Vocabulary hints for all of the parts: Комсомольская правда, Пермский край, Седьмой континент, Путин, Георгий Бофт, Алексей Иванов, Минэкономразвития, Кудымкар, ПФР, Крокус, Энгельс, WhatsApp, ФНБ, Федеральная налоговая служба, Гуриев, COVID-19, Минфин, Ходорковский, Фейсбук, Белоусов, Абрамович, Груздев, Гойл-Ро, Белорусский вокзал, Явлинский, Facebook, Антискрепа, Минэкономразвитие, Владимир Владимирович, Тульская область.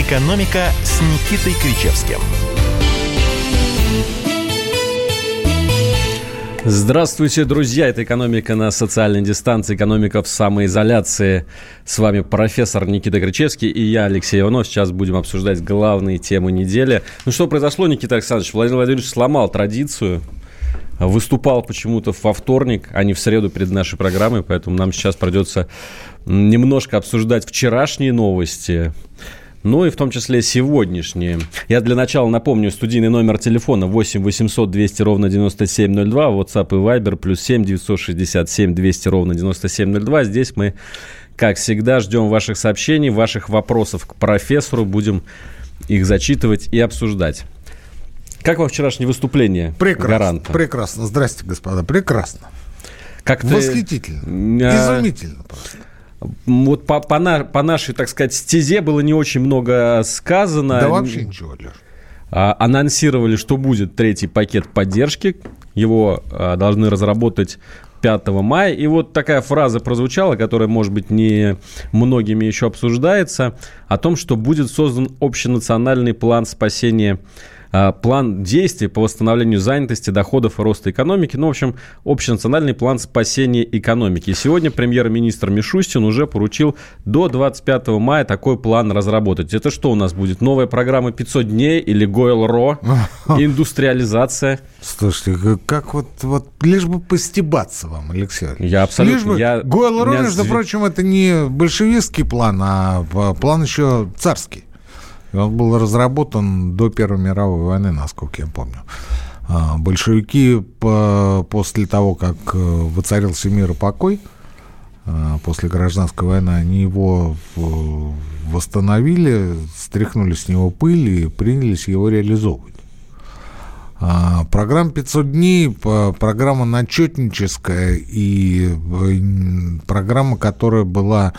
«Экономика» с Никитой Кричевским. Здравствуйте, друзья! Это «Экономика на социальной дистанции», «Экономика в самоизоляции». С вами профессор Никита Кричевский и я, Алексей Иванов. Сейчас будем обсуждать главные темы недели. Ну что произошло, Никита Александрович? Владимир Владимирович сломал традицию. Выступал почему-то во вторник, а не в среду перед нашей программой. Поэтому нам сейчас придется немножко обсуждать вчерашние новости. Ну и в том числе сегодняшние. Я для начала напомню студийный номер телефона 8 800 200 ровно 9702, WhatsApp и Viber плюс 7 967 200 ровно 9702. Здесь мы, как всегда, ждем ваших сообщений, ваших вопросов к профессору. Будем их зачитывать и обсуждать. Как вам вчерашнее выступление гаранта? Прекрасно. Здрасте, господа. Прекрасно. Как-то... Восхитительно. Изумительно просто. Вот по нашей, так сказать, стезе было не очень много сказано. Да вообще ничего, Леш. Анонсировали, что будет третий пакет поддержки. Его должны разработать 5 мая. И вот такая фраза прозвучала, которая, может быть, не многими еще обсуждается, о том, что будет создан общенациональный план спасения, план действий по восстановлению занятости, доходов и роста экономики. Ну, в общем, общенациональный план спасения экономики. И сегодня премьер-министр Мишустин уже поручил до 25 мая такой план разработать. Это что у нас будет? Новая программа «500 дней» или «Гойл-Ро», индустриализация? Слушайте, как вот лишь бы постебаться вам, Алексей Ильич. Я абсолютно... «Гойл-Ро», между прочим, это не большевистский план, а план еще царский. Он был разработан до Первой мировой войны, насколько я помню. Большевики после того, как воцарился мир и покой, после гражданской войны, они его восстановили, стряхнули с него пыль и принялись его реализовывать. Программа «500 дней» — программа начетническая и программа, которая была...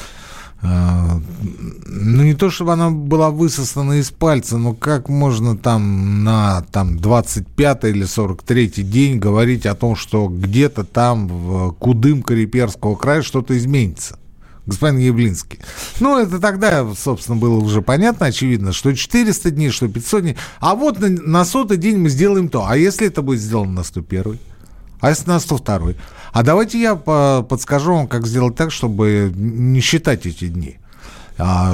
Ну, не то, чтобы она была высосана из пальца, но как можно там на 25-й или 43-й день говорить о том, что где-то там в Кудымкаре Пермского края что-то изменится? Господин Явлинский. Ну, это тогда, собственно, было уже понятно, очевидно, что 400 дней, что 500 дней. А вот на 100-й день мы сделаем то. А если это будет сделано на 101-й? А если на 102-й? А давайте я подскажу вам, как сделать так, чтобы не считать эти дни.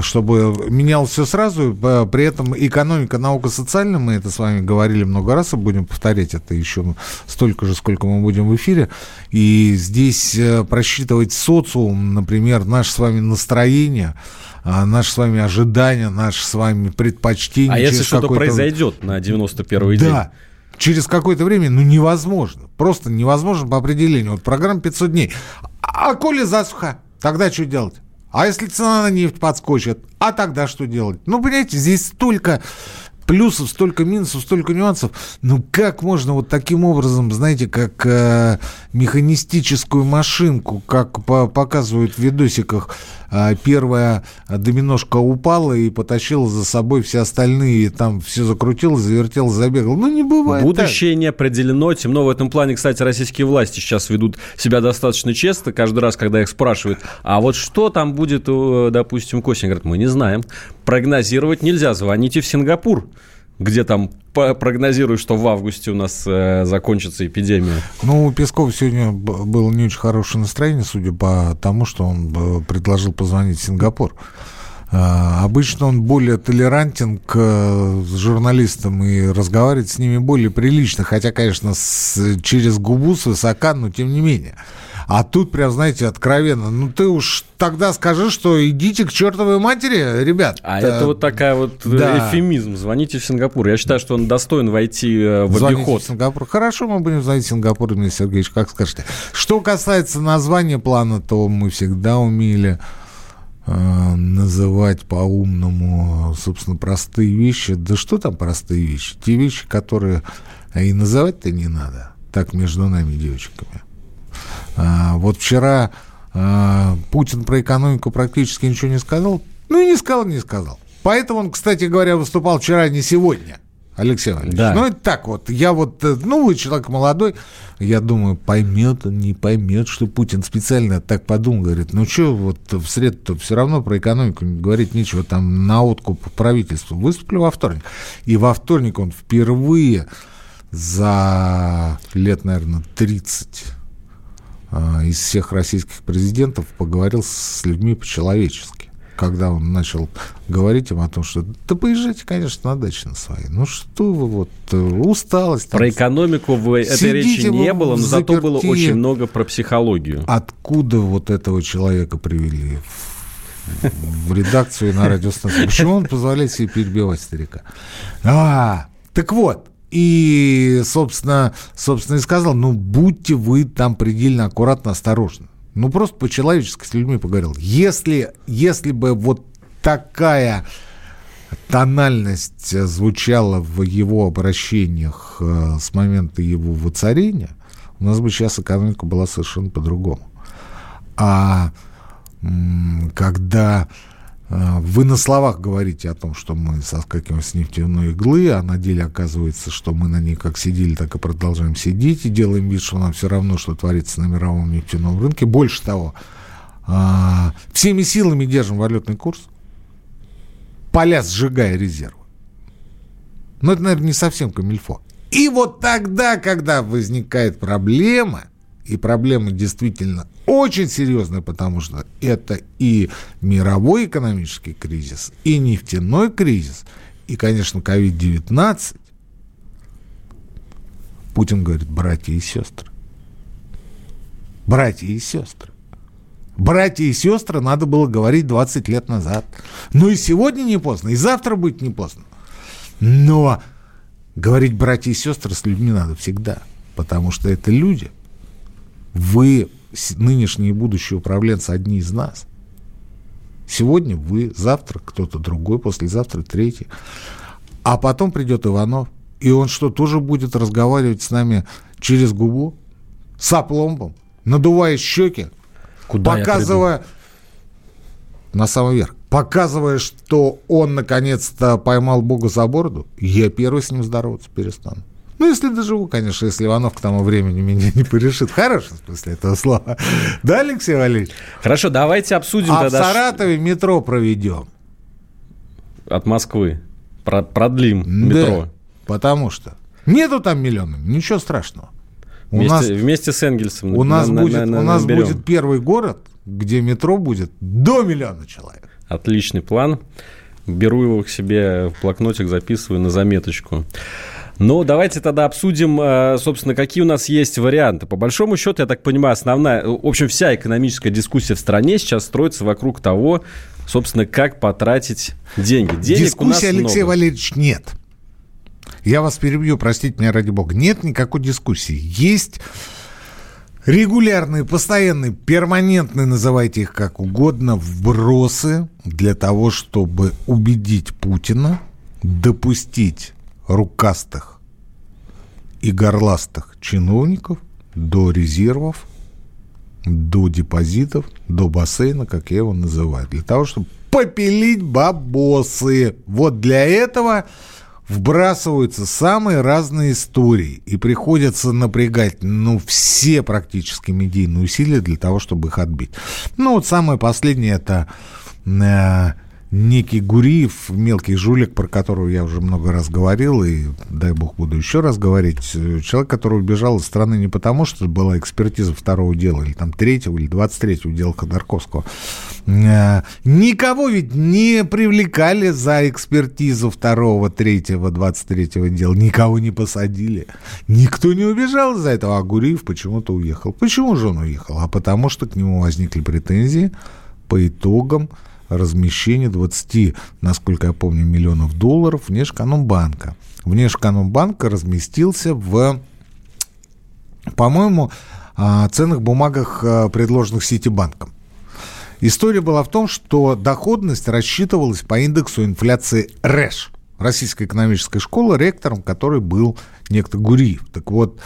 Чтобы менялось все сразу. При этом экономика, наука социальная, мы это с вами говорили много раз, и будем повторять это еще столько же, сколько мы будем в эфире. И здесь просчитывать социум, например, наше с вами настроение, наши с вами ожидания, наши с вами предпочтения. А если что-то произойдет на 91-й день? Да. Через какое-то время, невозможно. Просто невозможно по определению. Вот программа 500 дней. А коли засуха, тогда что делать? А если цена на нефть подскочит, а тогда что делать? Понимаете, здесь столько плюсов, столько минусов, столько нюансов. Как можно вот таким образом, знаете, как механистическую машинку, как показывают в видосиках, первая доминошка упала и потащила за собой все остальные, там все закрутилось, завертелось, забегало. Не бывает. Будущее так не определено. Темно в этом плане, кстати, российские власти сейчас ведут себя достаточно честно. Каждый раз, когда их спрашивают, а вот что там будет, допустим, к осени, говорят, мы не знаем. Прогнозировать нельзя. Звоните в Сингапур, где там прогнозируют, что в августе у нас закончится эпидемия. У Пескова сегодня было не очень хорошее настроение, судя по тому, что он предложил позвонить в Сингапур. Обычно он более толерантен к журналистам и разговаривает с ними более прилично, хотя, конечно, через губу свысока, но тем не менее. А тут прям, знаете, откровенно. Ты уж тогда скажи, что идите к чертовой матери, ребят. А это вот такая вот эвфемизм. Звоните в Сингапур. Я считаю, что он достоин войти в обиход. Звоните в Сингапур. Хорошо, мы будем звонить в Сингапур, Дмитрий Сергеевич, как скажете. Что касается названия плана, то мы всегда умели называть по-умному, собственно, простые вещи. Да что там простые вещи? Те вещи, которые и называть-то не надо. Так, между нами, девочками. Вот вчера Путин про экономику практически ничего не сказал. И не сказал. Поэтому он, кстати говоря, выступал вчера, не сегодня. Алексей Иванович, да. Ну, это так вот. Я вот, ну, вы человек молодой, я думаю, поймет он, не поймет, что Путин специально так подумал, говорит, ну, что вот в среду-то все равно про экономику говорить нечего, там на откуп правительству. Выступлю во вторник. И во вторник он впервые за лет, наверное, 30 из всех российских президентов поговорил с людьми по-человечески. Когда он начал говорить им о том, что да поезжайте, конечно, на дачу на свои. Ну что вы, вот, усталость. Там, про экономику вы, этой речи не было, но зато было очень много про психологию. Откуда вот этого человека привели в редакцию на радиостанцию? Почему он позволяет себе перебивать старика? Так вот. И, собственно, и сказал, ну, будьте вы там предельно аккуратно, осторожны. Ну, просто по-человечески с людьми поговорил. Если бы вот такая тональность звучала в его обращениях с момента его воцарения, у нас бы сейчас экономика была совершенно по-другому. А когда вы на словах говорите о том, что мы соскакиваем с нефтяной иглы, а на деле оказывается, что мы на ней как сидели, так и продолжаем сидеть, и делаем вид, что нам все равно, что творится на мировом нефтяном рынке. Больше того, всеми силами держим валютный курс, поля сжигая резервы. Но это, наверное, не совсем камильфо. И вот тогда, когда возникает проблема... И проблема действительно очень серьезная, потому что это и мировой экономический кризис, и нефтяной кризис, и, конечно, COVID-19. Путин говорит, братья и сестры, надо было говорить 20 лет назад. Ну и сегодня не поздно, и завтра будет не поздно. Но говорить братья и сестры с людьми надо всегда, потому что это люди. Вы, нынешние и будущие управленцы, одни из нас. Сегодня вы, завтра кто-то другой, послезавтра третий. А потом придет Иванов, и он что, тоже будет разговаривать с нами через губу, с опломбом, надувая щеки, куда показывая на самый верх, показывая, что он наконец-то поймал Бога за бороду, я первый с ним здороваться перестану. Ну, если доживу, конечно, если Иванов к тому времени меня не порешит. В хорошем смысле этого слова. Да, Алексей Валерьевич? Хорошо, давайте обсудим тогда. А в Саратове метро проведем. От Москвы. Продлим метро. Да, потому что нету там миллионов, ничего страшного. Вместе с Энгельсом. У нас будет первый город, где метро будет до 1 миллиона человек. Отличный план. Беру его к себе в блокнотик, записываю на заметочку. Ну, давайте тогда обсудим, собственно, какие у нас есть варианты. По большому счету, я так понимаю, вся экономическая дискуссия в стране сейчас строится вокруг того, собственно, как потратить деньги. Дискуссии, у нас Алексей много. Валерьевич, нет. Я вас перебью, простите меня, ради бога. Нет никакой дискуссии. Есть регулярные, постоянные, перманентные, называйте их как угодно, вбросы для того, чтобы убедить Путина допустить рукастых и горластых чиновников до резервов, до депозитов, до бассейна, как я его называю, для того, чтобы попилить бабосы. Вот для этого вбрасываются самые разные истории, и приходится напрягать, все практически медийные усилия для того, чтобы их отбить. Самое последнее – это... некий Гуриев, мелкий жулик, про которого я уже много раз говорил, и, дай бог, буду еще раз говорить, человек, который убежал из страны не потому, что была экспертиза второго дела, или там третьего, или 23-го дела Ходорковского. Никого ведь не привлекали за экспертизу второго, третьего, 23-го дела, никого не посадили. Никто не убежал из-за этого, а Гуриев почему-то уехал. Почему же он уехал? А потому что к нему возникли претензии по итогам размещение 20, насколько я помню, миллионов долларов Внешэкономбанка. Внешэкономбанк разместился в, по-моему, ценных бумагах, предложенных Ситибанком. История была в том, что доходность рассчитывалась по индексу инфляции РЭШ, Российской экономической школы, ректором которой был некто Гуриев. Так вот,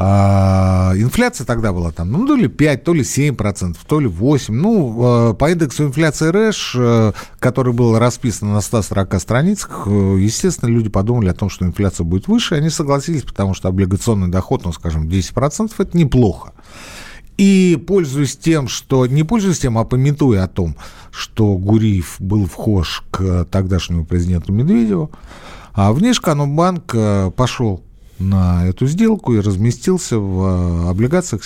Инфляция тогда была там, ну, то ли 5, то ли 7%, то ли 8%. Ну, по индексу инфляции РЭШ, который был расписан на 140 страницах, естественно, люди подумали о том, что инфляция будет выше. Они согласились, потому что облигационный доход, ну, скажем, 10%, это неплохо. И пользуясь тем, что... Не пользуясь тем, а памятуя о том, что Гуриев был вхож к тогдашнему президенту Медведеву, а Внешэкономбанк пошел на эту сделку и разместился в облигациях,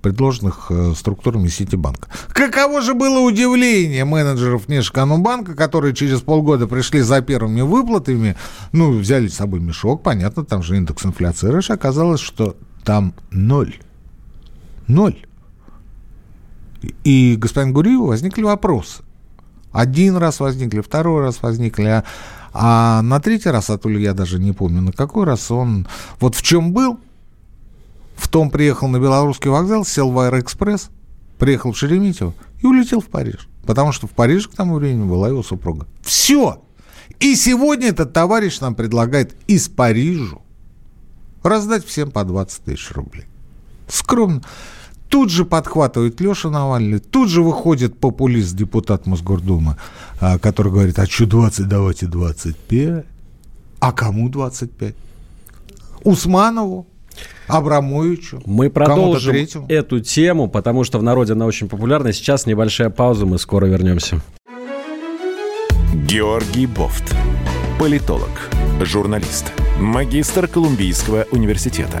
предложенных структурами Ситибанка. Каково же было удивление менеджеров Внешэкономбанка, которые через полгода пришли за первыми выплатами, ну, взяли с собой мешок, понятно, там же индекс инфляции РЭШ, оказалось, что там ноль. Ноль. И господин Гуриеву возникли вопросы. Один раз возникли, второй раз возникли, а на третий раз, а то ли я даже не помню, на какой раз он вот в чем был, в том приехал на Белорусский вокзал, сел в аэроэкспресс, приехал в Шереметьево и улетел в Париж, потому что в Париже к тому времени была его супруга. Все! И сегодня этот товарищ нам предлагает из Парижа раздать всем по 20 тысяч рублей. Скромно. Тут же подхватывает Леша Навальный, тут же выходит популист, депутат Мосгордумы, который говорит, а что 20, давайте 25. А кому 25? Усманову? Абрамовичу? Мы продолжим эту тему, потому что в народе она очень популярна. Сейчас небольшая пауза, мы скоро вернемся. Георгий Бофт. Политолог, журналист, магистр Колумбийского университета.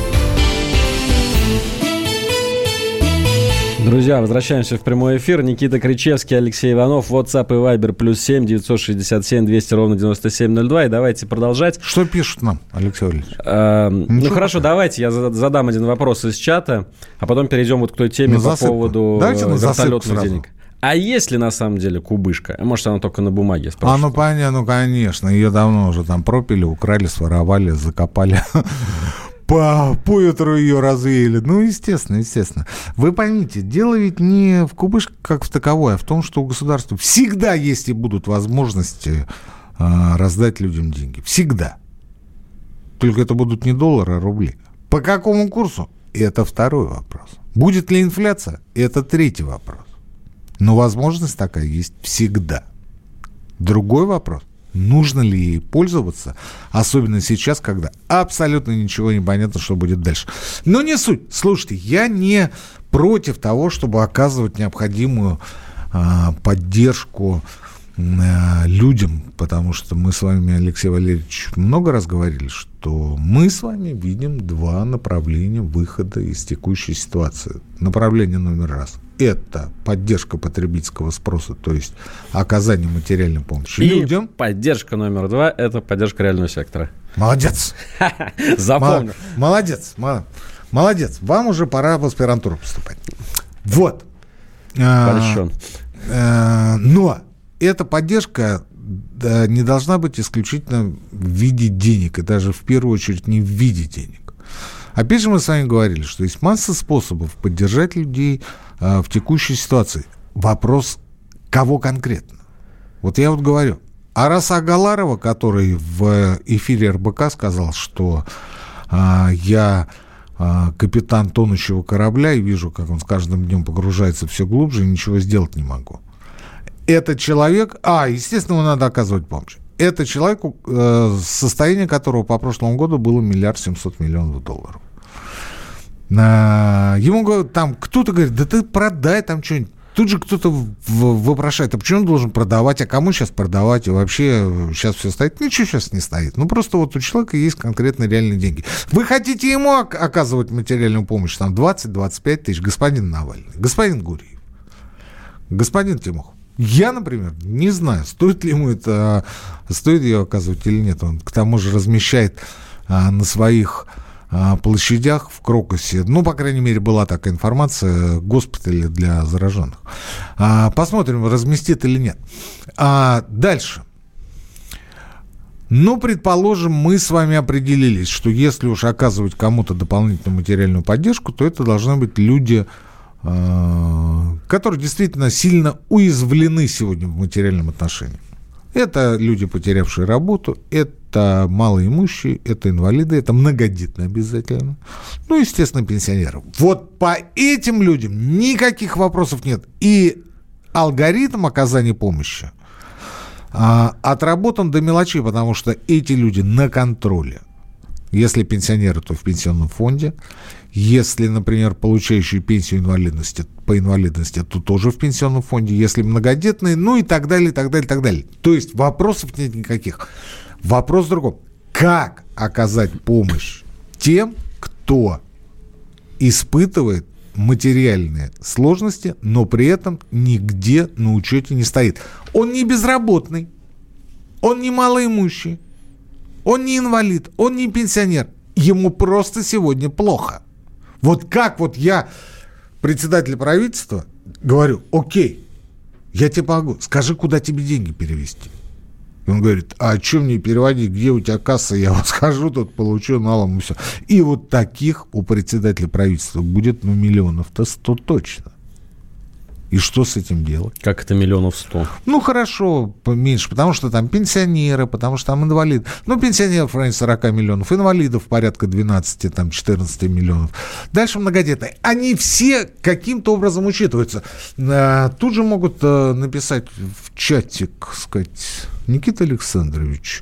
Друзья, возвращаемся в прямой эфир. Никита Кричевский, Алексей Иванов, WhatsApp и Viber +7 967 200 9702. И давайте продолжать. Что пишут нам, Алексей Валерьевич? Ну хорошо, давайте я задам один вопрос из чата, а потом перейдем вот к той теме по поводу вертолетных денег. А есть ли на самом деле кубышка? Может, она только на бумаге? А ну понятно, ну конечно, ее давно уже там пропили, украли, своровали, закопали. По ветру ее развеяли. Ну, естественно, естественно. Вы поймите, дело ведь не в кубышке как в таковой, а в том, что у государства всегда есть и будут возможности раздать людям деньги. Всегда. Только это будут не доллары, а рубли. По какому курсу? Это второй вопрос. Будет ли инфляция? Это третий вопрос. Но возможность такая есть всегда. Другой вопрос. Нужно ли ей пользоваться, особенно сейчас, когда абсолютно ничего не понятно, что будет дальше. Но не суть. Слушайте, я не против того, чтобы оказывать необходимую поддержку людям, потому что мы с вами, Алексей Валерьевич, много раз говорили, что мы с вами видим два направления выхода из текущей ситуации. Направление номер раз. Это поддержка потребительского спроса, то есть оказание материальной помощи людям. Поддержка номер два – это поддержка реального сектора. Молодец. Запомнил. Молодец. Молодец. Вам уже пора в аспирантуру поступать. Вот. Польщен. Но эта поддержка не должна быть исключительно в виде денег, и даже в первую очередь не в виде денег. Опять же, мы с вами говорили, что есть масса способов поддержать людей в текущей ситуации. Вопрос, кого конкретно? Вот я вот говорю. А раз Агаларова, который в эфире РБК сказал, что я капитан тонущего корабля и вижу, как он с каждым днем погружается все глубже и ничего сделать не могу. Это человек... естественно, ему надо оказывать помощь. Это человек, состояние которого по прошлому году было $1 700 000 000. Ему говорят, там кто-то говорит, да ты продай там что-нибудь. Тут же кто-то вопрошает, а почему он должен продавать, а кому сейчас продавать, и вообще сейчас все стоит? Ничего сейчас не стоит. Ну, просто вот у человека есть конкретно реальные деньги. Вы хотите ему оказывать материальную помощь, там, 20-25 тысяч, господин Навальный, господин Гуриев, господин Тимохов. Я, например, не знаю, стоит ли ему это, стоит ее оказывать или нет. Он, к тому же, размещает на своих площадях в Крокусе. Ну, по крайней мере, была такая информация, госпитали для зараженных. Посмотрим, разместит или нет. Дальше. Ну, предположим, мы с вами определились, что если уж оказывать кому-то дополнительную материальную поддержку, то это должны быть люди, которые действительно сильно уязвлены сегодня в материальном отношении. Это люди, потерявшие работу, это малоимущие, это инвалиды, это многодетные обязательно. Ну, естественно, пенсионеры. Вот по этим людям никаких вопросов нет. И алгоритм оказания помощи отработан до мелочей, потому что эти люди на контроле. Если пенсионеры, то в пенсионном фонде. Если, например, получающие пенсию инвалидности, по инвалидности, то тоже в пенсионном фонде. Если многодетные, ну и так далее, и так далее, и так далее. То есть вопросов нет никаких. Вопрос в другом. Как оказать помощь тем, кто испытывает материальные сложности, но при этом нигде на учете не стоит? Он не безработный, он не малоимущий. Он не инвалид, он не пенсионер. Ему просто сегодня плохо. Вот как вот я, председатель правительства, говорю: окей, я тебе помогу, скажи, куда тебе деньги перевести. И он говорит: а что мне переводить, где у тебя касса, я вот скажу, тут получу налом и все. И вот таких у председателя правительства будет, ну, миллионов-то 100 точно. И что с этим делать? Как это 1 миллион 100? Ну, хорошо, меньше, потому что там пенсионеры, потому что там инвалиды. Ну, пенсионеров в районе 40 миллионов, инвалидов порядка 12, там, 14 миллионов. Дальше многодетные. Они все каким-то образом учитываются. Тут же могут написать в чатик, сказать: Никита Александрович,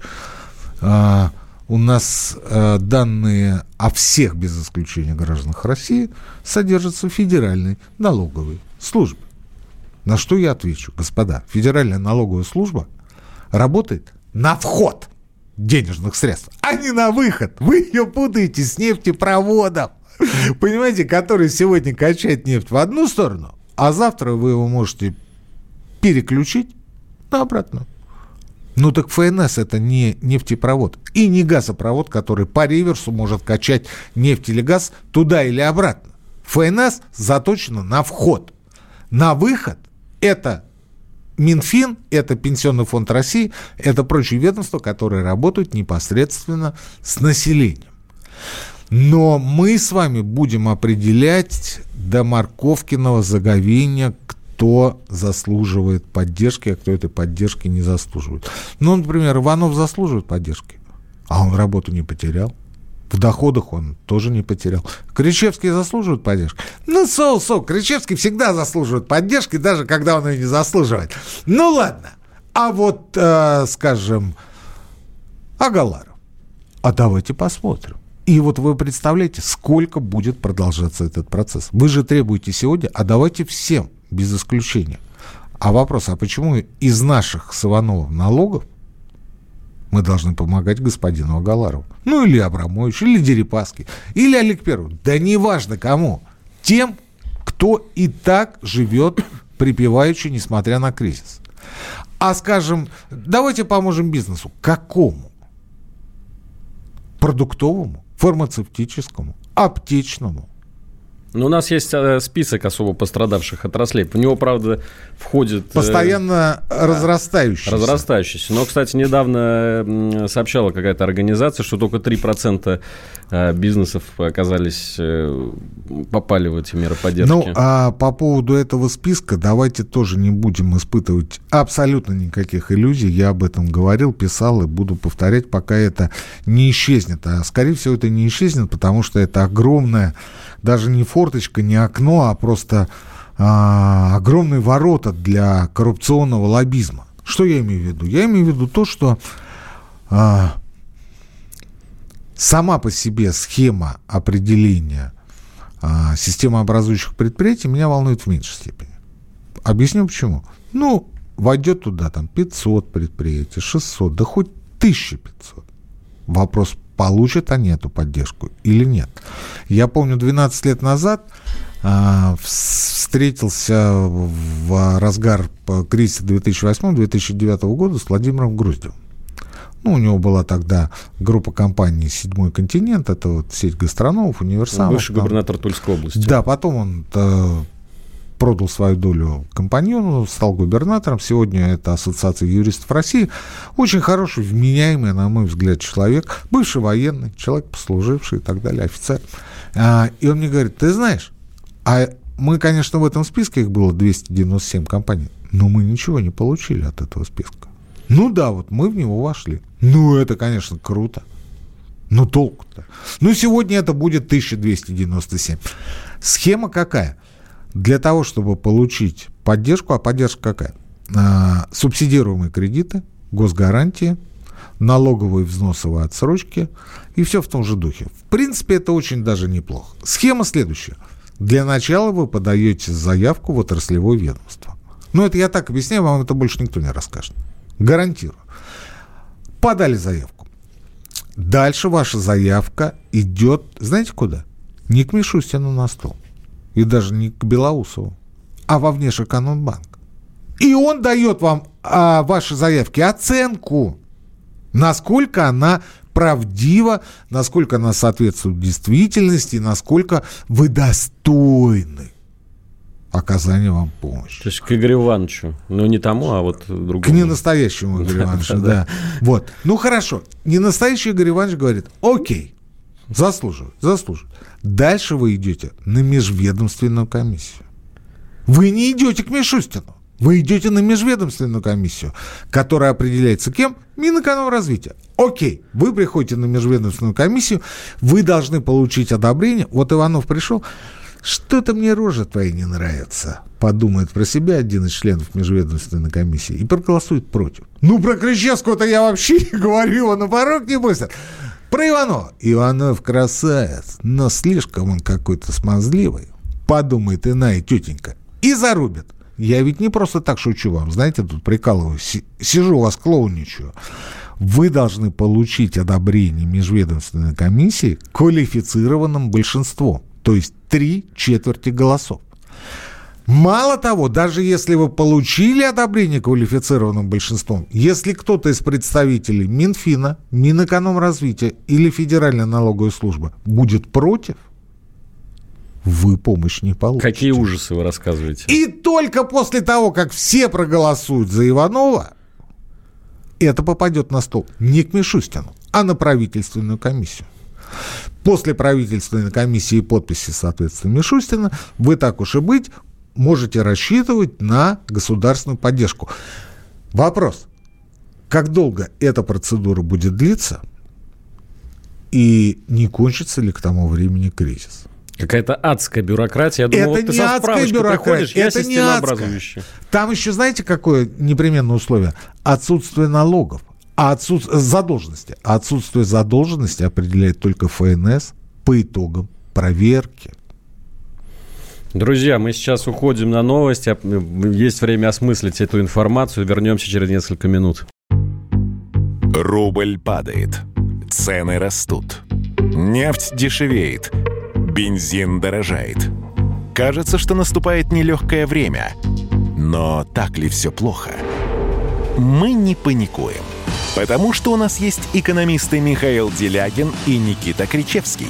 у нас данные о всех, без исключения гражданах России, содержатся в Федеральной налоговой службе. На что я отвечу: господа, Федеральная налоговая служба работает на вход денежных средств, а не на выход. Вы ее путаете с нефтепроводом, понимаете, который сегодня качает нефть в одну сторону, а завтра вы его можете переключить на обратную. Ну так ФНС — это не нефтепровод и не газопровод, который по реверсу может качать нефть или газ туда или обратно. ФНС заточена на вход. На выход это Минфин, это Пенсионный фонд России, это прочие ведомства, которые работают непосредственно с населением. Но мы с вами будем определять до морковкиного заговения, кто заслуживает поддержки, а кто этой поддержки не заслуживает. Ну, например, Иванов заслуживает поддержки, а он работу не потерял. В доходах он тоже не потерял. Кричевский заслуживает поддержки? Ну, Кричевский всегда заслуживает поддержки, даже когда он ее не заслуживает. Ну, ладно. А вот, скажем, Агаларов. А давайте посмотрим. И вот вы представляете, сколько будет продолжаться этот процесс. Вы же требуете сегодня, а давайте всем, без исключения. А вопрос, а почему из наших с Ивановым налогов мы должны помогать господину Агаларову? Ну, или Абрамовичу, или Дерипаске, или Олег Первому. Да неважно кому. Тем, кто и так живет припеваючи, несмотря на кризис. А, скажем, давайте поможем бизнесу. Какому? Продуктовому, фармацевтическому, аптечному. Но у нас есть список особо пострадавших отраслей. В него, правда, входит... Постоянно разрастающийся. Разрастающийся. Но, кстати, недавно сообщала какая-то организация, что только 3% бизнесов попали в эти меры поддержки. Ну, а по поводу этого списка давайте тоже не будем испытывать абсолютно никаких иллюзий. Я об этом говорил, писал и буду повторять, пока это не исчезнет. А, скорее всего, это не исчезнет, потому что это огромное, даже не форточка, не окно, а просто огромные ворота для коррупционного лоббизма. Что я имею в виду? Я имею в виду то, что сама по себе схема определения системообразующих предприятий меня волнует в меньшей степени. Объясню почему. Ну, войдет туда там 500 предприятий, 600, да хоть 1500. Вопрос: получат они эту поддержку или нет? Я помню, 12 лет назад встретился в разгар кризиса 2008-2009 года с Владимиром Груздевым. Ну, у него была тогда группа компаний «Седьмой континент», это вот сеть гастрономов, универсамов. Бывший губернатор Тульской области. Да, потом он продал свою долю компаньону, стал губернатором. Сегодня это Ассоциация юристов России. Очень хороший, вменяемый, на мой взгляд, человек. Бывший военный, человек послуживший и так далее, офицер. И он мне говорит, ты знаешь, а мы, конечно, в этом списке, их было 297 компаний, но мы ничего не получили от этого списка. Ну да, вот мы в него вошли. Ну, это, конечно, круто. Но толку-то. Ну, сегодня это будет 1297. Схема какая? Для того, чтобы получить поддержку, а поддержка какая? Субсидируемые кредиты, госгарантии, налоговые взносовые отсрочки и все в том же духе. В принципе, это очень даже неплохо. Схема следующая. Для начала вы подаете заявку в отраслевое ведомство. Ну, это я так объясняю, вам это больше никто не расскажет. Гарантирую. Подали заявку. Дальше ваша заявка идет, знаете куда? Не к Мишустину на стол. И даже не к Белоусову. А во Внешэкономбанк. И он дает вам ваши заявки оценку. Насколько она правдива, насколько она соответствует действительности, насколько вы достойны оказания вам помощи. То есть к Игорю Ивановичу. Ну, не тому, а вот другому. К ненастоящему Игорю Ивановичу, да. Вот. Ну, хорошо. Ненастоящий Игорь Иванович говорит, окей, заслуживает. Дальше вы идете на межведомственную комиссию. Вы не идете к Мишустину. Вы идете на межведомственную комиссию, которая определяется кем? Минэкономразвитие. Окей, вы приходите на межведомственную комиссию, вы должны получить одобрение. Вот Иванов пришел. «Что-то мне рожа твоя не нравится», — подумает про себя один из членов межведомственной комиссии и проголосует против. «Ну, про Кричевского-то я вообще не говорю, его на порог не пустят». Про Иванова. Иванов красавец, но слишком он какой-то смазливый, подумает иная тетенька, и зарубит. Я ведь не просто так шучу вам, знаете, тут прикалываюсь, сижу у вас клоуничаю. Вы должны получить одобрение межведомственной комиссии квалифицированным большинством, то есть 3/4 голосов. Мало того, даже если вы получили одобрение квалифицированным большинством, если кто-то из представителей Минфина, Минэкономразвития или Федеральной налоговой службы будет против, вы помощь не получите. Какие ужасы вы рассказываете. И только после того, как все проголосуют за Иванова, это попадет на стол не к Мишустину, а на правительственную комиссию. После правительственной комиссии и подписи, соответственно, Мишустина, вы так уж и быть, можете рассчитывать на государственную поддержку. Вопрос, как долго эта процедура будет длиться и не кончится ли к тому времени кризис? Какая-то адская бюрократия. Я думал, это вот не адская бюрократия, это не адская. Там еще, знаете, какое непременное условие? Отсутствие налогов, задолженности. Отсутствие задолженности определяет только ФНС по итогам проверки. Друзья, мы сейчас уходим на новости. Есть время осмыслить эту информацию. Вернемся через несколько минут. Рубль падает. Цены растут. Нефть дешевеет. Бензин дорожает. Кажется, что наступает нелегкое время. Но так ли все плохо? Мы не паникуем. Потому что у нас есть экономисты Михаил Делягин и Никита Кричевский.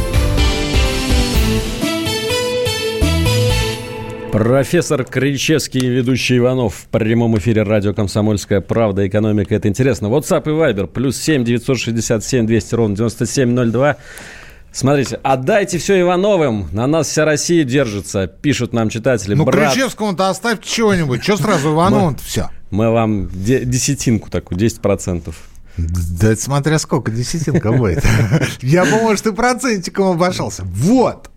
Профессор Кричевский и ведущий Иванов в прямом эфире радио «Комсомольская правда». Экономика – это интересно. WhatsApp и Viber +7 967 200 97 02. Смотрите, отдайте все Ивановым, на нас вся Россия держится, пишут нам читатели. Ну, брат... Кричевскому-то оставьте чего-нибудь, что сразу Ивановым-то все. Мы вам десятинку такую, 10%. Да это смотря сколько десятинка будет. Я бы, может, и процентиком обошелся. Вот.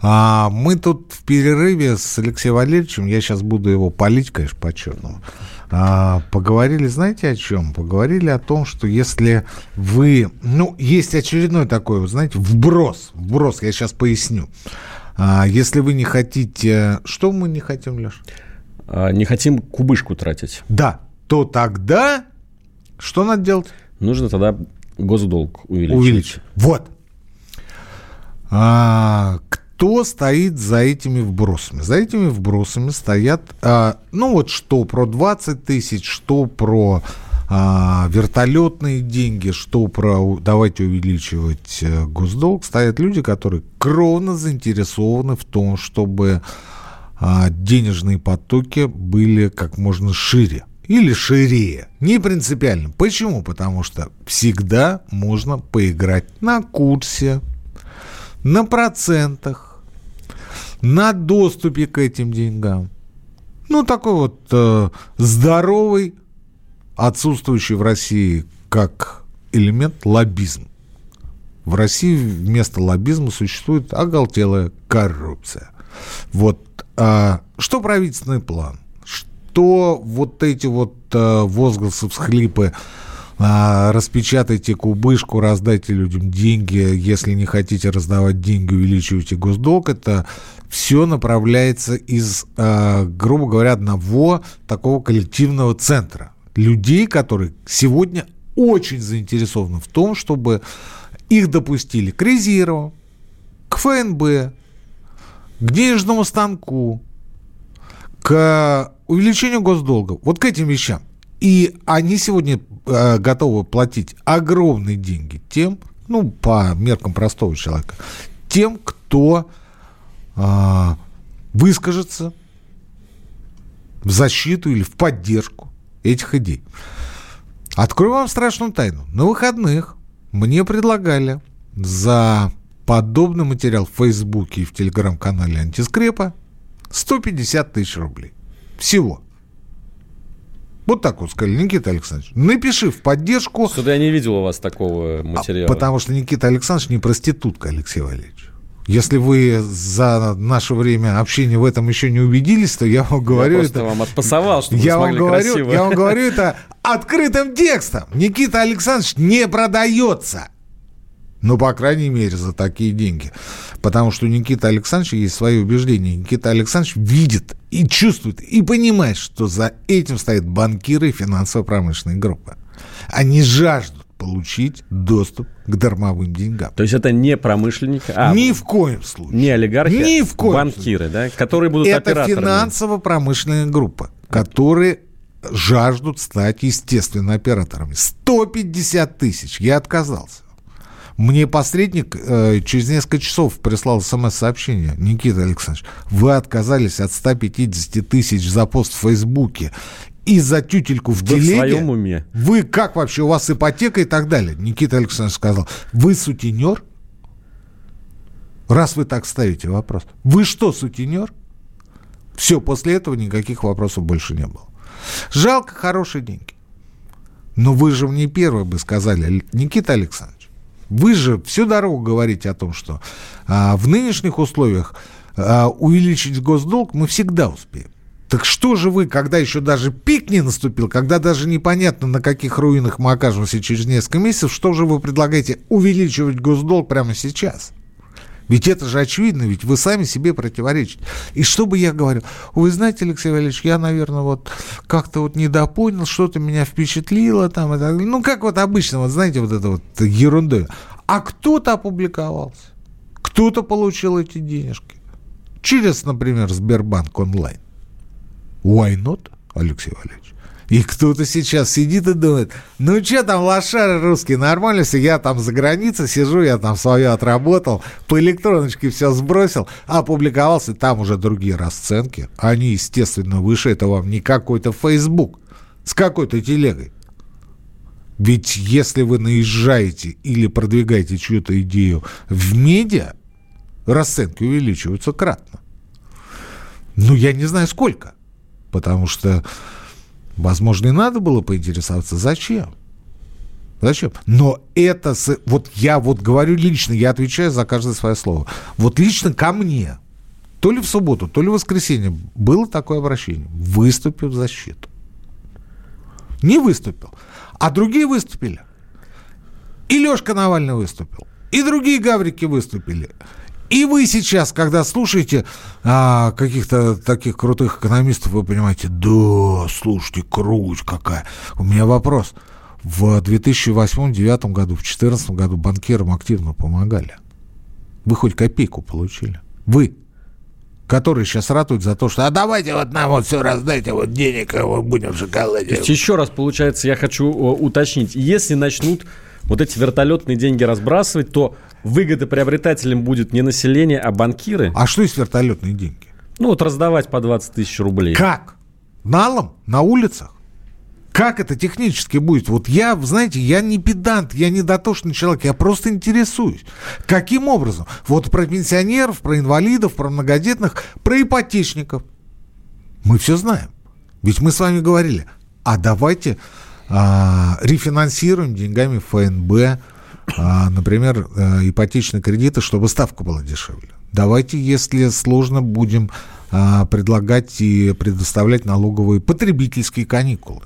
Мы тут в перерыве с Алексеем Валерьевичем, я сейчас буду его палить, конечно, по-черному, поговорили, знаете, о чем? Поговорили о том, что если вы... Ну, есть очередной такой, знаете, вброс, я сейчас поясню. Если вы не хотите... Что мы не хотим, Леш? не хотим кубышку тратить. Да. То тогда что надо делать? Нужно тогда госдолг увеличить. Вот. Кто стоит за этими вбросами? За этими вбросами стоят, ну вот что про 20 тысяч, что про вертолетные деньги, что про давайте увеличивать госдолг, стоят люди, которые кровно заинтересованы в том, чтобы денежные потоки были как можно шире. Или ширее. Не принципиально. Почему? Потому что всегда можно поиграть на курсе, на процентах, на доступе к этим деньгам. Ну, такой вот здоровый, отсутствующий в России как элемент лоббизм. В России вместо лоббизма существует оголтелая коррупция. Вот. Что правительственный план? Что вот эти вот возгласы, всхлипы, распечатайте кубышку, раздайте людям деньги, если не хотите раздавать деньги, увеличивайте госдолг, это все направляется из, грубо говоря, одного такого коллективного центра. Людей, которые сегодня очень заинтересованы в том, чтобы их допустили к резерву, к ФНБ, к денежному станку, к увеличению госдолга, вот к этим вещам. И они сегодня готовы платить огромные деньги тем, ну, по меркам простого человека, тем, кто выскажется в защиту или в поддержку этих идей. Открою вам страшную тайну. На выходных мне предлагали за подобный материал в Фейсбуке и в телеграм-канале «Антискрепа» 150 тысяч рублей. Всего. Вот так вот сказали, Никита Александрович, напиши в поддержку. Что-то я не видел у вас такого материала. Потому что Никита Александрович не проститутка, Алексей Валерьевич. Если вы за наше время общения в этом еще не убедились, то я вам говорю... Я просто вам отпасовал, чтобы вы смогли красиво. Я вам говорю это открытым текстом. Никита Александрович не продается. Ну, по крайней мере, за такие деньги. Потому что у Никиты Александровича есть свои убеждения. Никита Александрович видит и чувствует, и понимает, что за этим стоят банкиры и финансово-промышленные группы. Они жаждут получить доступ к дармовым деньгам. То есть это не промышленники, а... Ни в коем случае. Не олигархи, ни в коем банкиры, да, которые будут операторами. Это финансово-промышленные группы, которые... жаждут стать, естественно, операторами. 150 тысяч. Я отказался. Мне посредник через несколько часов прислал смс-сообщение. Никита Александрович, вы отказались от 150 тысяч за пост в Фейсбуке и за тютельку в телеге. Вы в своем уме. Вы как вообще? У вас ипотека и так далее. Никита Александрович сказал, вы сутенер? Раз вы так ставите вопрос. Вы что, сутенер? Все, после этого никаких вопросов больше не было. Жалко, хорошие деньги. Но вы же мне первые бы сказали, Никита Александрович, вы же всю дорогу говорите о том, что в нынешних условиях увеличить госдолг мы всегда успеем. Так что же вы, когда еще даже пик не наступил, когда даже непонятно, на каких руинах мы окажемся через несколько месяцев, что же вы предлагаете увеличивать госдолг прямо сейчас? Ведь это же очевидно, ведь вы сами себе противоречите. И что бы я говорил? Вы знаете, Алексей Валерьевич, я, наверное, вот как-то вот недопонял, что-то меня впечатлило там и так далее. Ну, как вот обычно, вот знаете, вот это вот ерунда. А кто-то опубликовался, кто-то получил эти денежки. Через, например, Сбербанк онлайн. Why not, Алексей Валерьевич? И кто-то сейчас сидит и думает, ну что там, лошары русские, нормально все, я там за границей сижу, я там свое отработал, по электроночке все сбросил, опубликовался, там уже другие расценки, они, естественно, выше, это вам не какой-то Facebook с какой-то телегой. Ведь если вы наезжаете или продвигаете чью-то идею в медиа, расценки увеличиваются кратно. Ну, я не знаю, сколько, потому что... Возможно, и надо было поинтересоваться, зачем? Зачем? Но это... Вот я вот говорю лично, я отвечаю за каждое свое слово. Вот лично ко мне, то ли в субботу, то ли в воскресенье, было такое обращение. Выступил в защиту. Не выступил. А другие выступили. И Лёшка Навальный выступил. И другие гаврики выступили. И вы сейчас, когда слушаете каких-то таких крутых экономистов, вы понимаете, да, слушайте, круть какая. У меня вопрос. В 2008-2009 году, в 2014 году банкирам активно помогали. Вы хоть копейку получили? Вы, которые сейчас ратуют за то, что «а давайте вот нам вот все раздайте, вот денег, и мы будем в шоколаде». То есть еще раз, получается, я хочу уточнить. Если начнут вот эти вертолетные деньги разбрасывать, то выгодоприобретателем будет не население, а банкиры. А что есть вертолетные деньги? Ну вот раздавать по 20 тысяч рублей. Как? Налом? На улицах? Как это технически будет? Вот я, знаете, я не педант, я не дотошный человек, я просто интересуюсь. Каким образом? Вот про пенсионеров, про инвалидов, про многодетных, про ипотечников. Мы все знаем. Ведь мы с вами говорили, а давайте рефинансируем деньгами ФНБ, например, ипотечные кредиты, чтобы ставка была дешевле. Давайте, если сложно, будем предлагать и предоставлять налоговые потребительские каникулы.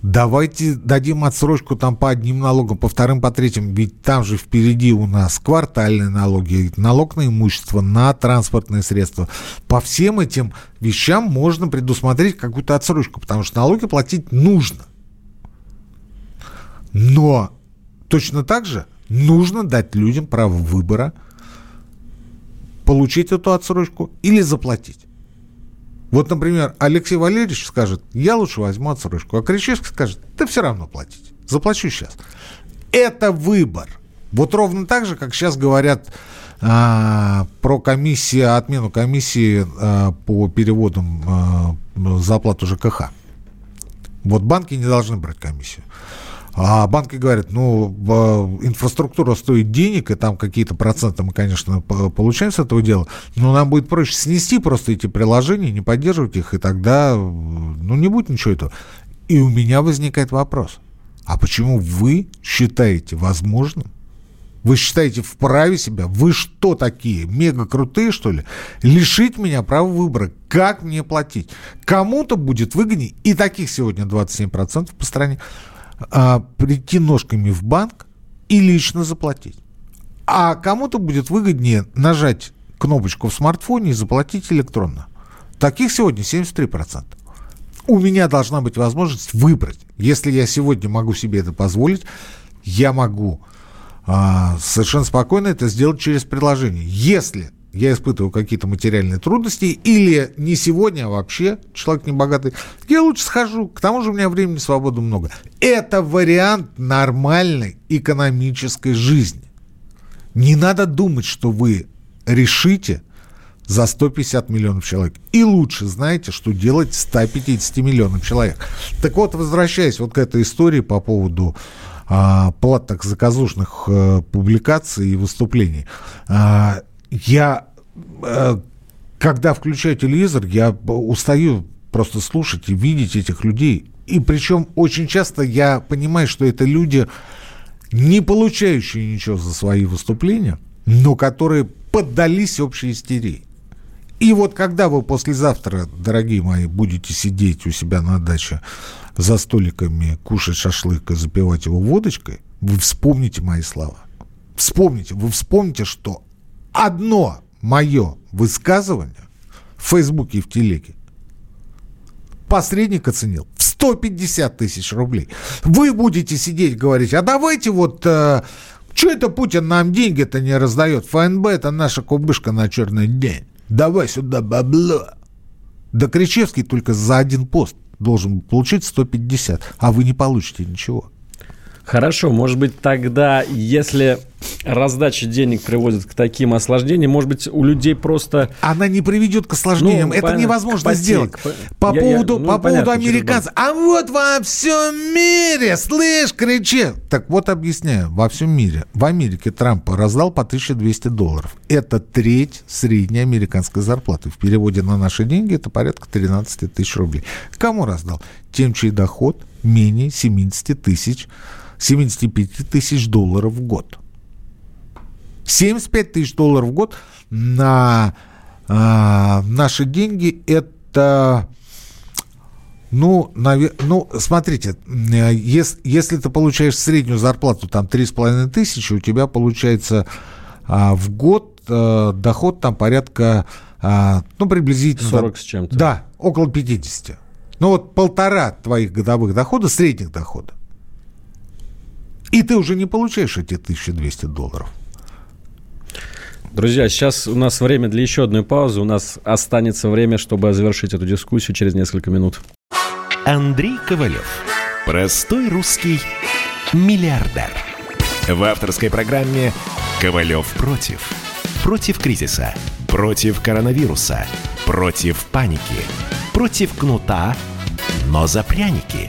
Давайте дадим отсрочку там по одним налогам, по вторым, по третьим, ведь там же впереди у нас квартальные налоги, налог на имущество, на транспортные средства. По всем этим вещам можно предусмотреть какую-то отсрочку, потому что налоги платить нужно. Но точно так же нужно дать людям право выбора, получить эту отсрочку или заплатить. Вот, например, Алексей Валерьевич скажет, я лучше возьму отсрочку. А Кричевский скажет, да все равно платить. Заплачу сейчас. Это выбор. Вот ровно так же, как сейчас говорят про комиссию, отмену комиссии по переводам за оплату ЖКХ. Вот банки не должны брать комиссию. А банки говорят, ну, инфраструктура стоит денег, и там какие-то проценты мы, конечно, получаем с этого дела, но нам будет проще снести просто эти приложения, не поддерживать их, и тогда, ну, не будет ничего этого. И у меня возникает вопрос, а почему вы считаете возможным? Вы считаете вправе себя? Вы что такие, мега крутые, что ли? Лишить меня права выбора, как мне платить? Кому-то будет выгоднее, и таких сегодня 27% по стране, прийти ножками в банк и лично заплатить. А кому-то будет выгоднее нажать кнопочку в смартфоне и заплатить электронно. Таких сегодня 73%. У меня должна быть возможность выбрать. Если я сегодня могу себе это позволить, я могу совершенно спокойно это сделать через приложение. Если я испытываю какие-то материальные трудности, или не сегодня, а вообще человек небогатый, я лучше схожу, к тому же у меня времени свободы много. Это вариант нормальной экономической жизни. Не надо думать, что вы решите за 150 миллионов человек. И лучше знаете, что делать 150 миллионов человек. Так вот, возвращаясь вот к этой истории по поводу платных заказушных публикаций и выступлений, я, когда включаю телевизор, я устаю просто слушать и видеть этих людей. И причем очень часто я понимаю, что это люди, не получающие ничего за свои выступления, но которые поддались общей истерии. И вот когда вы послезавтра, дорогие мои, будете сидеть у себя на даче за столиками, кушать шашлык и запивать его водочкой, вы вспомните мои слова. Вспомните, вы вспомните, что одно мое высказывание в Фейсбуке и в телеге посредник оценил в 150 тысяч рублей. Вы будете сидеть и говорить, а давайте вот, что это Путин нам деньги-то не раздает? ФНБ – это наша кубышка на черный день. Давай сюда бабло. Да Кричевский только за один пост должен получить 150, а вы не получите ничего. Хорошо, может быть, тогда, если раздача денег приводит к таким осложнениям, может быть, у людей просто... Она не приведет к осложнениям, это понятно, невозможно сделать. По поводу американцев, а вот во всем мире, слышь, кричи. Так вот, объясняю, во всем мире, в Америке Трамп раздал по $1200. Это треть средней американской зарплаты. В переводе на наши деньги это порядка 13 тысяч рублей. Кому раздал? Тем, чей доход менее 75 тысяч долларов в год. 75 тысяч долларов в год на наши деньги это, смотрите, если ты получаешь среднюю зарплату там 3,5 тысячи, у тебя получается в год доход там порядка, приблизительно... 40 с чем-то. Да, около 50. Ну, вот полтора твоих годовых дохода, средних доходов. И ты уже не получаешь эти $1200. Друзья, сейчас у нас время для еще одной паузы. У нас останется время, чтобы завершить эту дискуссию через несколько минут. Андрей Ковалев. Простой русский миллиардер. В авторской программе «Ковалев против». Против кризиса. Против коронавируса. Против паники. Против кнута, но за пряники.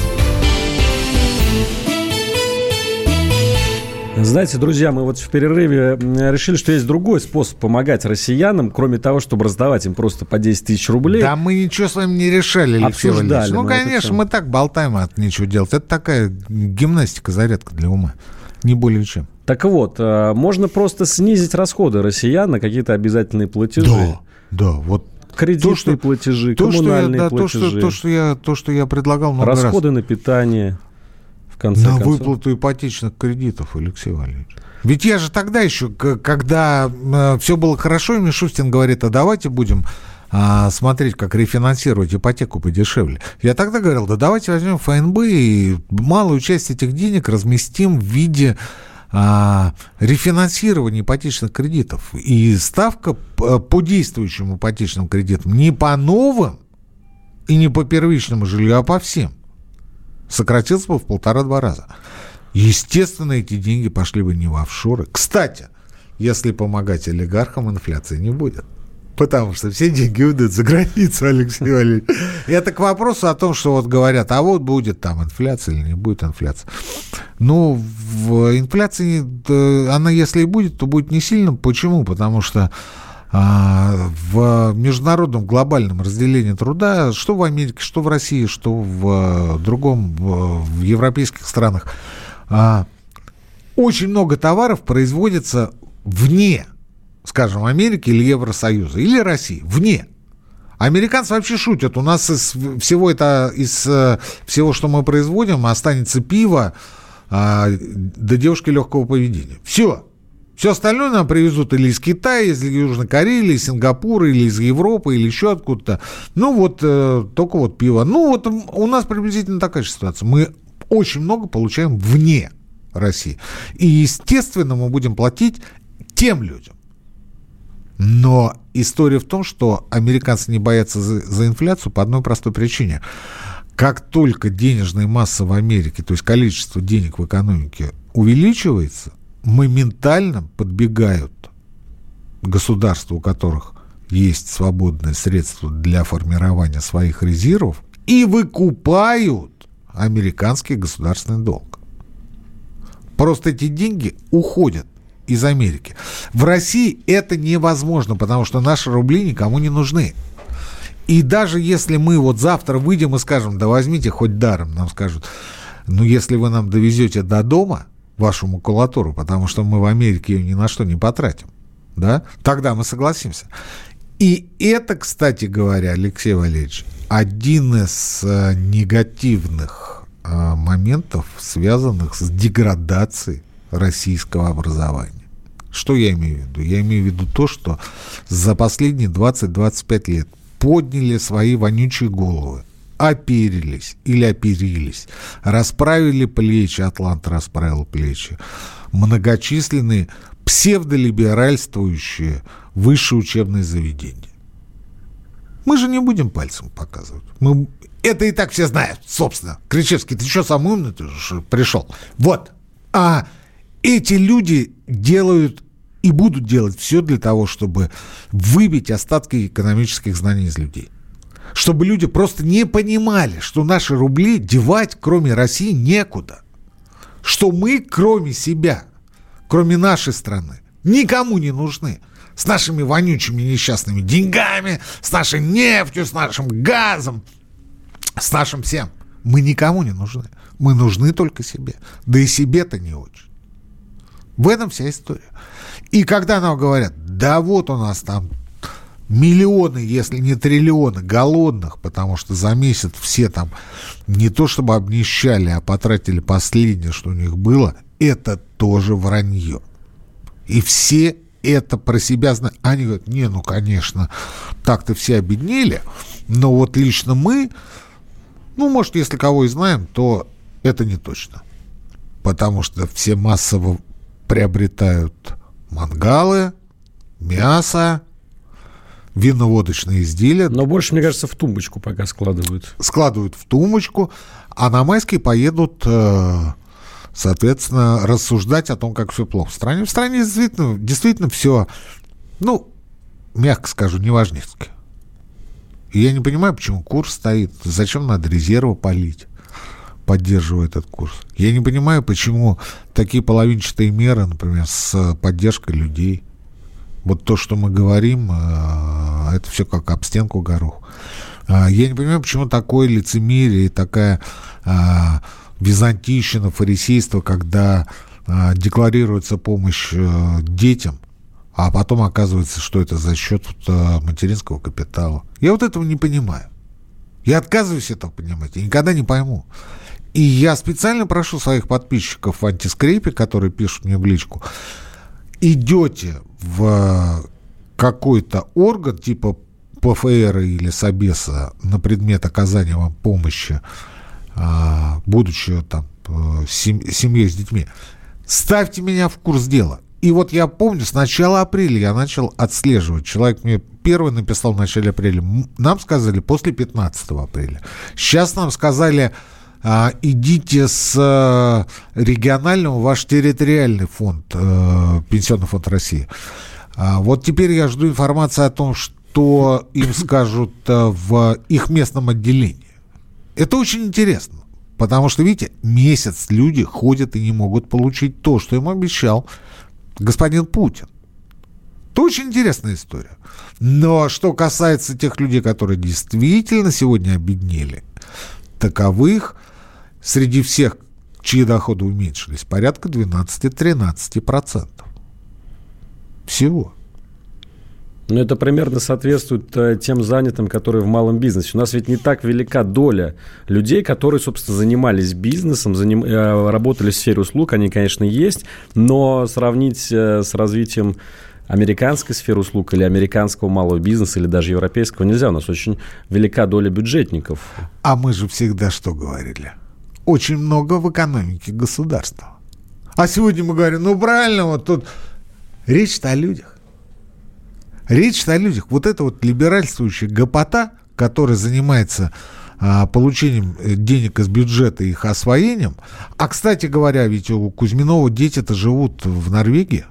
Знаете, друзья, мы вот в перерыве решили, что есть другой способ помогать россиянам, кроме того, чтобы раздавать им просто по 10 тысяч рублей. Да мы ничего с вами не решали, Алексей Владимирович. Ну, конечно, мы так болтаем, от нечего делать. Это такая гимнастика, зарядка для ума. Не более чем. Так вот, можно просто снизить расходы россиян на какие-то обязательные платежи. Да, вот. Кредитные платежи, коммунальные платежи. То, что я предлагал много раз. Расходы на питание. На выплату ипотечных кредитов, Алексей Валерьевич. Ведь я же тогда еще, когда все было хорошо, и Мишустин говорит, а давайте будем смотреть, как рефинансировать ипотеку подешевле. Я тогда говорил, да давайте возьмем ФНБ и малую часть этих денег разместим в виде рефинансирования ипотечных кредитов. И ставка по действующим ипотечным кредитам не по новым и не по первичному жилью, а по всем. Сократился бы в 1,5-2 раза. Естественно, эти деньги пошли бы не в офшоры. Кстати, если помогать олигархам, инфляции не будет. Потому что все деньги уйдут за границу, Алексей Валерьевич. Это к вопросу о том, что вот говорят, а вот будет там инфляция или не будет инфляция. Ну, инфляция, она если и будет, то будет не сильным. Почему? Потому что в международном глобальном разделении труда, что в Америке, что в России, что в другом, в европейских странах, очень много товаров производится вне, скажем, Америки или Евросоюза, или России, вне. Американцы вообще шутят, у нас из всего, что мы производим, останется пиво до девушки легкого поведения. Все. Все остальное нам привезут или из Китая, из Южной Кореи, или из Сингапура, или из Европы, или еще откуда-то. Ну, вот только вот пиво. Ну, вот у нас приблизительно такая же ситуация. Мы очень много получаем вне России. И, естественно, мы будем платить тем людям. Но история в том, что американцы не боятся за инфляцию по одной простой причине. Как только денежная масса в Америке, то есть количество денег в экономике увеличивается, моментально подбегают государства, у которых есть свободные средства для формирования своих резервов, и выкупают американский государственный долг. Просто эти деньги уходят из Америки. В России это невозможно, потому что наши рубли никому не нужны. И даже если мы вот завтра выйдем и скажем, да возьмите хоть даром, нам скажут, ну если вы нам довезете до дома вашу макулатуру, потому что мы в Америке ее ни на что не потратим, да? Тогда мы согласимся. И это, кстати говоря, Алексей Валерьевич, один из негативных моментов, связанных с деградацией российского образования. Что я имею в виду? Я имею в виду то, что за последние 20-25 лет подняли свои вонючие головы, оперились или оперились, расправили плечи, Атлант расправил плечи, многочисленные псевдолиберальствующие высшие учебные заведения. Мы же не будем пальцем показывать. Это и так все знают, собственно. Кричевский, ты что, самый умный ты же пришел? Вот. А эти люди делают и будут делать все для того, чтобы выбить остатки экономических знаний из людей. Чтобы люди просто не понимали, что наши рубли девать, кроме России, некуда. Что мы, кроме себя, кроме нашей страны, никому не нужны. С нашими вонючими несчастными деньгами, с нашей нефтью, с нашим газом. с нашим всем. Мы никому не нужны. Мы нужны только себе. Да и себе-то не очень. В этом вся история. И когда нам говорят, да вот у нас там миллионы, если не триллионы голодных, потому что за месяц все там не то чтобы обнищали, а потратили последнее, что у них было, это тоже вранье. И все это про себя знают. Они говорят, не, ну, конечно, так-то все обеднели, но вот лично мы, ну, может, если кого и знаем, то это не точно. Потому что все массово приобретают мангалы, мясо, винно-водочные изделия. Но больше, мне кажется, в тумбочку пока складывают. Складывают в тумбочку, а на майские поедут, соответственно, рассуждать о том, как все плохо в стране. В стране действительно все, ну, мягко скажу, неважнецки. И я не понимаю, почему курс стоит, зачем надо резервы палить, поддерживая этот курс. Я не понимаю, почему такие половинчатые меры, например, с поддержкой людей. Вот то, что мы говорим, это все как об стенку горох. Я не понимаю, почему такое лицемерие и такая византийщина, фарисейство, когда декларируется помощь детям, а потом оказывается, что это за счет материнского капитала. Я вот этого не понимаю. Я отказываюсь этого понимать. Я никогда не пойму. И я специально прошу своих подписчиков в антискрепе, которые пишут мне в личку, идете в какой-то орган типа ПФР или Собеса на предмет оказания вам помощи, будучи там семьей с детьми, ставьте меня в курс дела. И вот я помню, с начала апреля я начал отслеживать. Человек мне первый написал в начале апреля. Нам сказали после 15 апреля. Сейчас нам сказали, идите с регионального в ваш территориальный фонд, Пенсионный фонд России. Вот теперь я жду информации о том, что им скажут в их местном отделении. Это очень интересно. Потому что, видите, месяц люди ходят и не могут получить то, что им обещал господин Путин. Это очень интересная история. Но что касается тех людей, которые действительно сегодня обеднели, таковых среди всех, чьи доходы уменьшились, порядка 12-13% всего. Но это примерно соответствует тем занятым, которые в малом бизнесе. У нас ведь не так велика доля людей, которые, собственно, занимались бизнесом, работали в сфере услуг. Они, конечно, есть, но сравнить с развитием американской сферы услуг или американского малого бизнеса, или даже европейского нельзя. У нас очень велика доля бюджетников. А мы же всегда что говорили? Очень много в экономике государства. А сегодня мы говорим, ну, правильно, вот тут речь-то о людях. Речь-то о людях. Вот эта вот либеральствующая гопота, которая занимается получением денег из бюджета и их освоением. А, кстати говоря, ведь у Кузьминова дети-то живут в Норвегии.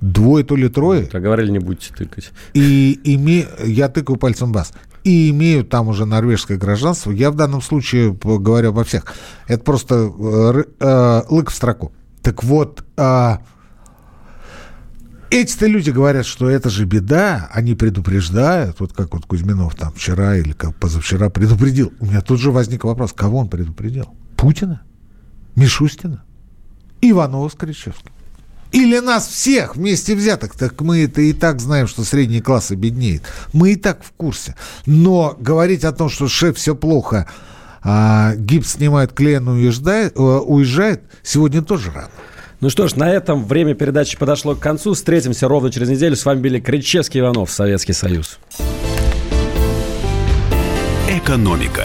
Двое, то ли трое. А говорили, не будете тыкать. Я тыкаю пальцем в бас. И имею там уже норвежское гражданство. Я в данном случае говорю обо всех. Это просто лык в строку. Так вот... Эти-то люди говорят, что это же беда, они предупреждают, вот как вот Кузьминов там вчера или как позавчера предупредил. У меня тут же возник вопрос, кого он предупредил? Путина? Мишустина? Иванова с Кричевским? Или нас всех вместе взятых? Так мы это и так знаем, что средний класс обеднеет. Мы и так в курсе. Но говорить о том, что шеф, все плохо, гипс снимает, клеен уезжает, сегодня тоже рано. Ну что ж, на этом время передачи подошло к концу. Встретимся ровно через неделю. С вами были Кричевский, Иванов, Советский Союз. Экономика.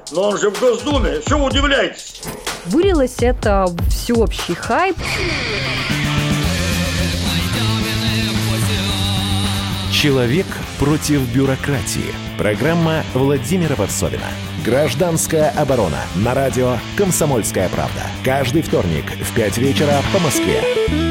Но он же в Госдуме, что вы удивляетесь? Вылилось это в всеобщий хайп. «Человек против бюрократии». Программа Владимира Варсовина. «Гражданская оборона» на радио «Комсомольская правда». Каждый вторник в 17:00 по Москве.